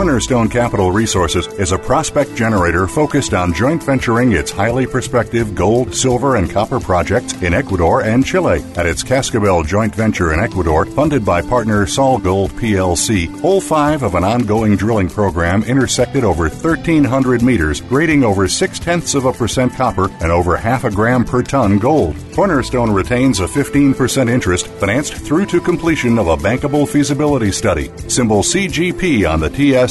Cornerstone Capital Resources is a prospect generator focused on joint venturing its highly prospective gold, silver, and copper projects in Ecuador and Chile. At its Cascabel joint venture in Ecuador, funded by partner SolGold PLC, hole 5 of an ongoing drilling program intersected over 1,300 meters, grading over 0.6% copper and over 0.5 gram per ton gold. Cornerstone retains a 15% interest, financed through to completion of a bankable feasibility study. Symbol CGP on the TSXV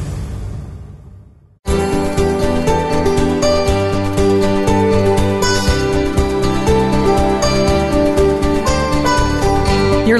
You're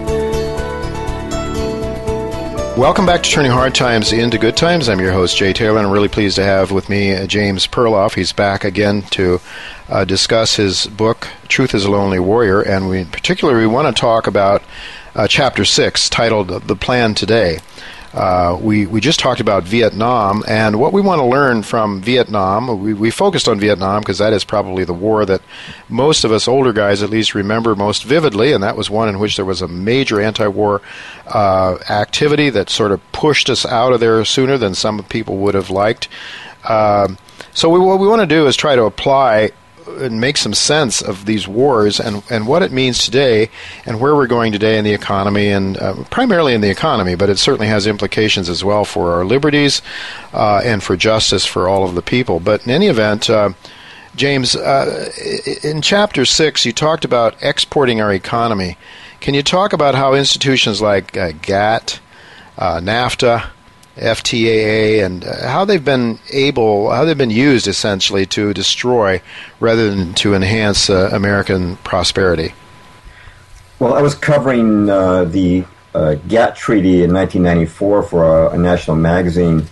Welcome back to Turning Hard Times into Good Times. I'm your host, Jay Taylor, and I'm really pleased to have with me James Perloff. He's back again to discuss his book, Truth is a Lonely Warrior, and we want to talk about Chapter 6, titled The Plan Today. We just talked about Vietnam, and what we want to learn from Vietnam, we focused on Vietnam because that is probably the war that most of us older guys at least remember most vividly, and that was one in which there was a major anti-war activity that sort of pushed us out of there sooner than some people would have liked. What we want to do is try to apply and make some sense of these wars and what it means today and where we're going today in the economy, and primarily in the economy, but it certainly has implications as well for our liberties and for justice for all of the people. But in any event, James, in Chapter 6, you talked about exporting our economy. Can you talk about how institutions like GATT, NAFTA, FTAA, and how they've been used essentially to destroy rather than to enhance American prosperity? Well, I was covering the GATT Treaty in 1994 for a national magazine,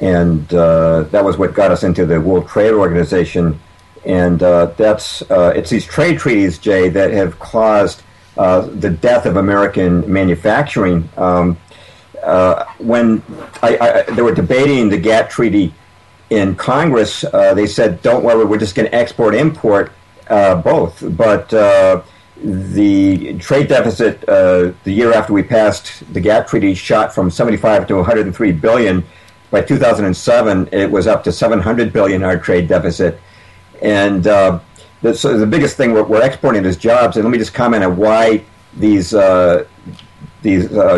and that was what got us into the World Trade Organization. And it's these trade treaties, Jay, that have caused the death of American manufacturing. When they were debating the GATT Treaty in Congress, they said, don't worry, we're just going to export-import both. But the trade deficit the year after we passed the GATT Treaty shot from $75 to $103 billion. By 2007, it was up to $700 billion, our trade deficit. And so the biggest thing we're exporting is jobs. And let me just comment on why these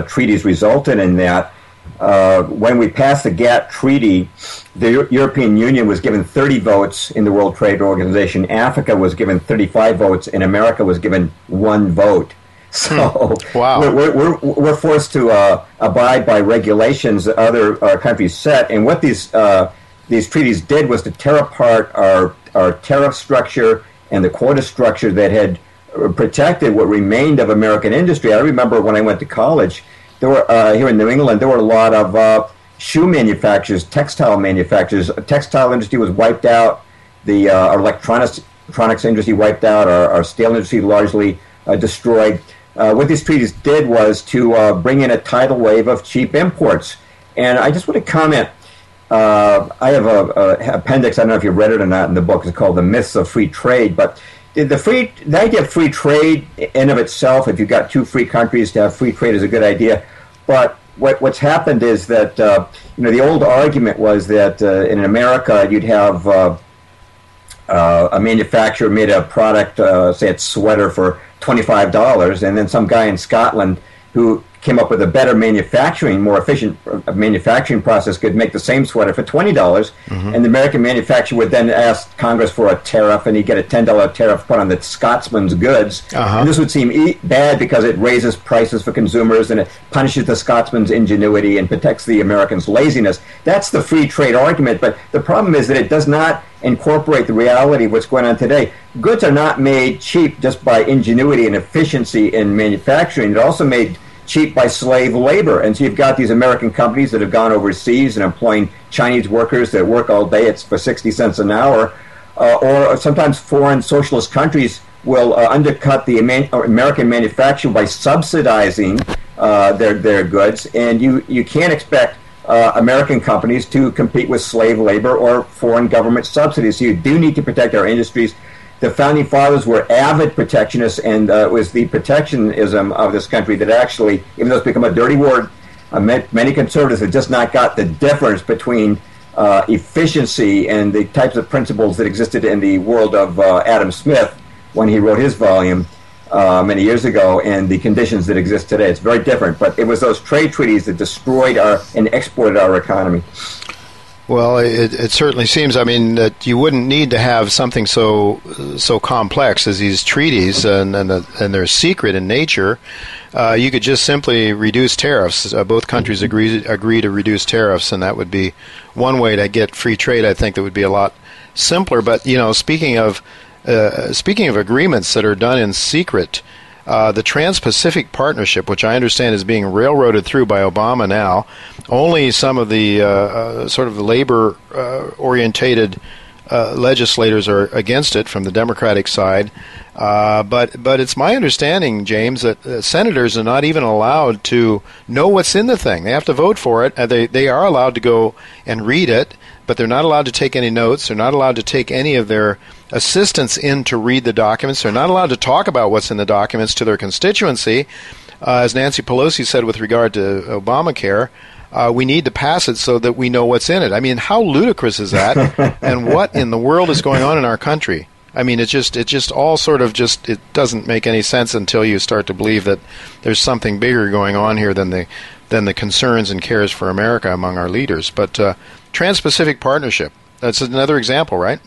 treaties resulted in that. When we passed the GATT Treaty, the European Union was given 30 votes in the World Trade Organization. Africa was given 35 votes, and America was given 1 vote. So wow. We're forced to abide by regulations that other countries set. And what these treaties did was to tear apart our tariff structure and the quota structure that had protected what remained of American industry. I remember when I went to college, there were here in New England, there were a lot of shoe manufacturers, textile manufacturers. The textile industry was wiped out. The our electronics industry wiped out. Our steel industry largely destroyed. What these treaties did was to bring in a tidal wave of cheap imports. And I just want to comment. I have an appendix. I don't know if you read it or not in the book. It's called "The Myths of Free Trade," but the idea of free trade in of itself, if you've got two free countries, to have free trade is a good idea. But what's happened is that the old argument was that in America you'd have a manufacturer made a product, say a sweater for $25, and then some guy in Scotland who came up with a better manufacturing, more efficient manufacturing process, could make the same sweater for $20, mm-hmm. and the American manufacturer would then ask Congress for a tariff, and he'd get a $10 tariff put on the Scotsman's goods. Uh-huh. And this would seem bad because it raises prices for consumers, and it punishes the Scotsman's ingenuity and protects the American's laziness. That's the free trade argument, but the problem is that it does not incorporate the reality of what's going on today. Goods are not made cheap just by ingenuity and efficiency in manufacturing. It also made cheap by slave labor. And so you've got these American companies that have gone overseas and employing Chinese workers that work all day. It's for 60 cents an hour. Or sometimes foreign socialist countries will undercut the American manufacturer by subsidizing their goods. And you can't expect American companies to compete with slave labor or foreign government subsidies. So you do need to protect our industries. The Founding Fathers were avid protectionists, and it was the protectionism of this country that actually, even though it's become a dirty word, many conservatives have just not got the difference between efficiency and the types of principles that existed in the world of Adam Smith when he wrote his volume many years ago, and the conditions that exist today. It's very different, but it was those trade treaties that destroyed and exported our economy. Well, it certainly seems, I mean, that you wouldn't need to have something so complex as these treaties and they're secret in nature. You could just simply reduce tariffs. Both countries agree to reduce tariffs, and that would be one way to get free trade. I think that would be a lot simpler. But, you know, speaking of agreements that are done in secret, the Trans-Pacific Partnership, which I understand is being railroaded through by Obama now, only some of the sort of labor-orientated legislators are against it from the Democratic side. But it's my understanding, James, that senators are not even allowed to know what's in the thing. They have to vote for it. They are allowed to go and read it, but they're not allowed to take any notes. They're not allowed to take any of their assistants in to read the documents. They're not allowed to talk about what's in the documents to their constituency. As Nancy Pelosi said with regard to Obamacare, we need to pass it so that we know what's in it. I mean, how ludicrous is that? And what in the world is going on in our country? I mean, it doesn't make any sense until you start to believe that there's something bigger going on here than the concerns and cares for America among our leaders. But Trans-Pacific Partnership, that's another example, right?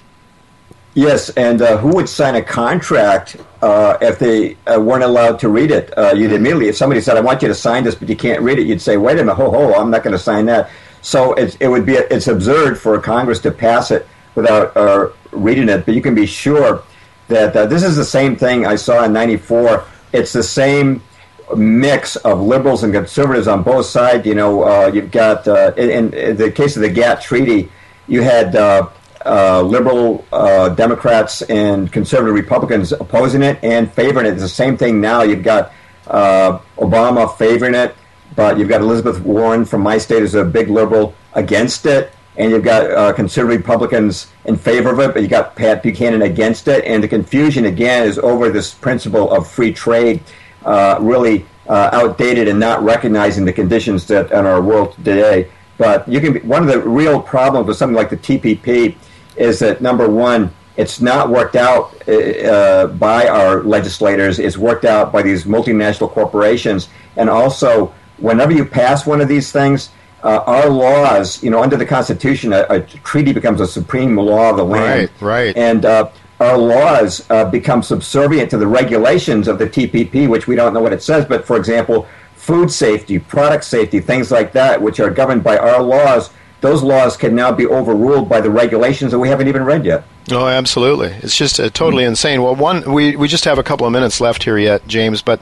Yes, and who would sign a contract if they weren't allowed to read it? You'd immediately, if somebody said, I want you to sign this, but you can't read it, you'd say, wait a minute, ho, I'm not going to sign that. So it's absurd for Congress to pass it without reading it, but you can be sure that this is the same thing I saw in 94. It's the same mix of liberals and conservatives on both sides. You know, you've got, in the case of the GATT treaty, you had liberal Democrats and conservative Republicans opposing it and favoring it. It's the same thing now. You've got Obama favoring it, but you've got Elizabeth Warren from my state who's a big liberal against it, and you've got conservative Republicans in favor of it, but you've got Pat Buchanan against it. And the confusion, again, is over this principle of free trade, outdated and not recognizing the conditions that in our world today. But one of the real problems with something like the TPP is that, number one, it's not worked out by our legislators. It's worked out by these multinational corporations. And also, whenever you pass one of these things, our laws, you know, under the Constitution, a treaty becomes a supreme law of the land. Right. And our laws become subservient to the regulations of the TPP, which we don't know what it says. But, for example, food safety, product safety, things like that, which are governed by our laws, those laws can now be overruled by the regulations that we haven't even read yet. Oh, absolutely. It's just totally insane. Well, we just have a couple of minutes left here yet, James, but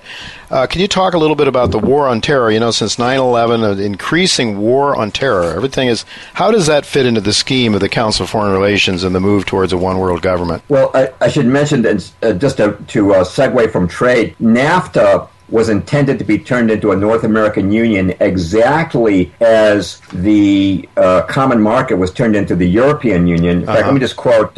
can you talk a little bit about the war on terror? You know, since 9/11, an increasing war on terror, everything is, how does that fit into the scheme of the Council of Foreign Relations and the move towards a one-world government? Well, I should mention, that, just to segue from trade, NAFTA was intended to be turned into a North American Union exactly as the common market was turned into the European Union. In fact, let me just quote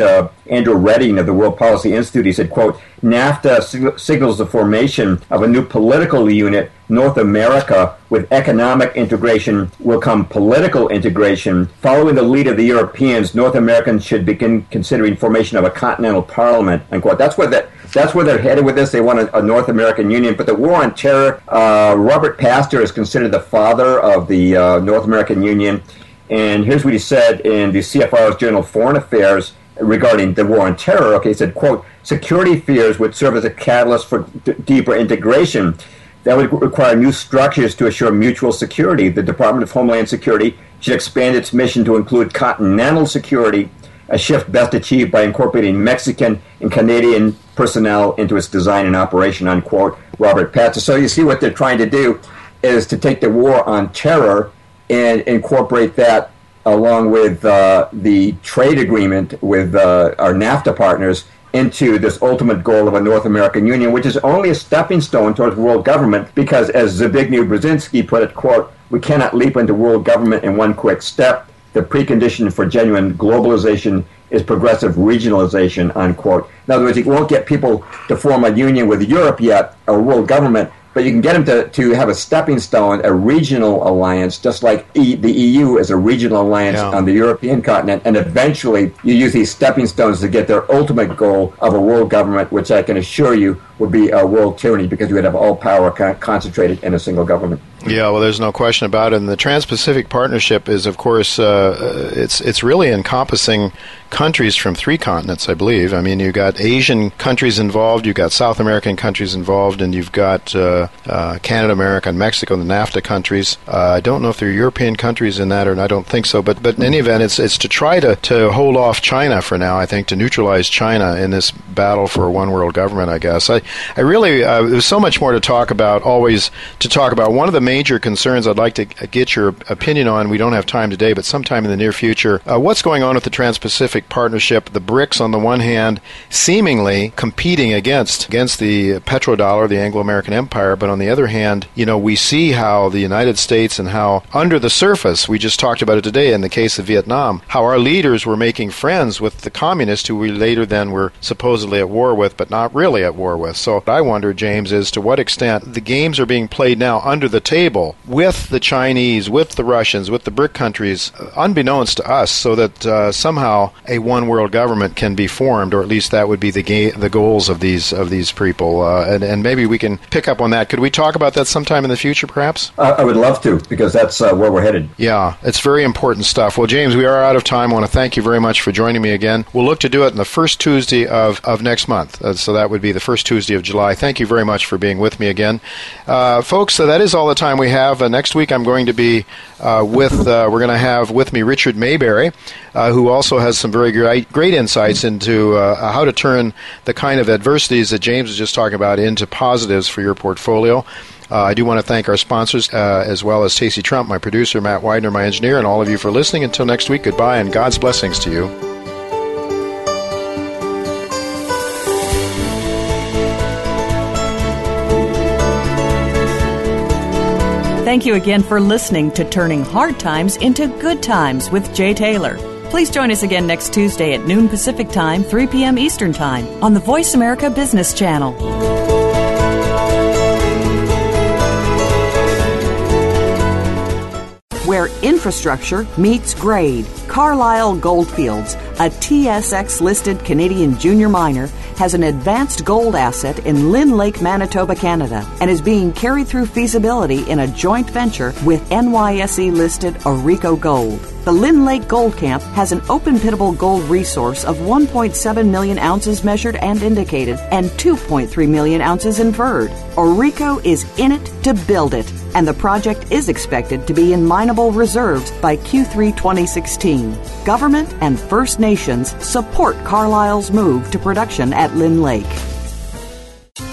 Andrew Redding of the World Policy Institute. He said, quote, NAFTA signals the formation of a new political unit North America, with economic integration will come political integration. Following the lead of the Europeans, North Americans should begin considering formation of a continental parliament, unquote. That's where they're headed with this. They want a North American Union. But the War on Terror, Robert Pasteur is considered the father of the North American Union. And here's what he said in the CFR's Journal of Foreign Affairs regarding the War on Terror. Okay, he said, quote, security fears would serve as a catalyst for deeper integration. That would require new structures to assure mutual security. The Department of Homeland Security should expand its mission to include continental security, a shift best achieved by incorporating Mexican and Canadian personnel into its design and operation, unquote, Robert Pasteur. So you see what they're trying to do is to take the War on Terror and incorporate that along with the trade agreement with our NAFTA partners into this ultimate goal of a North American Union, which is only a stepping stone towards world government because, as Zbigniew Brzezinski put it, quote, we cannot leap into world government in one quick step. The precondition for genuine globalization is progressive regionalization, unquote. In other words, you won't get people to form a union with Europe yet, or world government, but you can get them to have a stepping stone, a regional alliance, just like the EU is a regional alliance on the European continent. And eventually, you use these stepping stones to get their ultimate goal of a world government, which I can assure you would be a world tyranny because you would have all power concentrated in a single government. Yeah, well, there's no question about it. And the Trans-Pacific Partnership is, of course, it's really encompassing countries from three continents, I believe. I mean, you've got Asian countries involved, you've got South American countries involved, and you've got Canada, America, and Mexico, the NAFTA countries. I don't know if there are European countries in that, or I don't think so. But in any event, it's to try to hold off China for now, I think, to neutralize China in this battle for one world government, I guess. I really, there's so much more to talk about, always to talk about. One of the major concerns I'd like to get your opinion on, we don't have time today, but sometime in the near future, what's going on with the Trans-Pacific Partnership, the BRICS on the one hand, seemingly competing against the petrodollar, the Anglo-American empire, but on the other hand, you know, we see how the United States and how under the surface, we just talked about it today in the case of Vietnam, how our leaders were making friends with the communists who we later then were supposedly at war with, but not really at war with. So I wonder, James, is to what extent the games are being played now under the table with the Chinese, with the Russians, with the BRIC countries, unbeknownst to us, so that somehow a one-world government can be formed, or at least that would be the goals of these people. And maybe we can pick up on that. Could we talk about that sometime in the future, perhaps? I would love to, because that's where we're headed. Yeah, it's very important stuff. Well, James, we are out of time. I want to thank you very much for joining me again. We'll look to do it on the first Tuesday of next month. So that would be the first Tuesday of July. Thank you very much for being with me again. Folks, so that is all the time we have. Next week I'm going to be we're going to have with me Richard Mayberry, who also has some very great insights into how to turn the kind of adversities that James was just talking about into positives for your portfolio. I do want to thank our sponsors, as well as Stacey Trump, my producer, Matt Widener, my engineer, and all of you for listening. Until next week, goodbye and God's blessings to you. Thank you again for listening to Turning Hard Times into Good Times with Jay Taylor. Please join us again next Tuesday at noon Pacific Time, 3 p.m. Eastern Time on the Voice America Business Channel. Where infrastructure meets grade, Carlisle Goldfields, a TSX-listed Canadian junior miner, has an advanced gold asset in Lynn Lake, Manitoba, Canada, and is being carried through feasibility in a joint venture with NYSE-listed Aurico Gold. The Lynn Lake Gold Camp has an open-pittable gold resource of 1.7 million ounces measured and indicated and 2.3 million ounces inferred. Aurico is in it to build it, and the project is expected to be in mineable reserves by Q3 2016. Government and First Nations support Carlisle's move to production at Lynn Lake.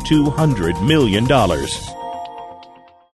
$200 million.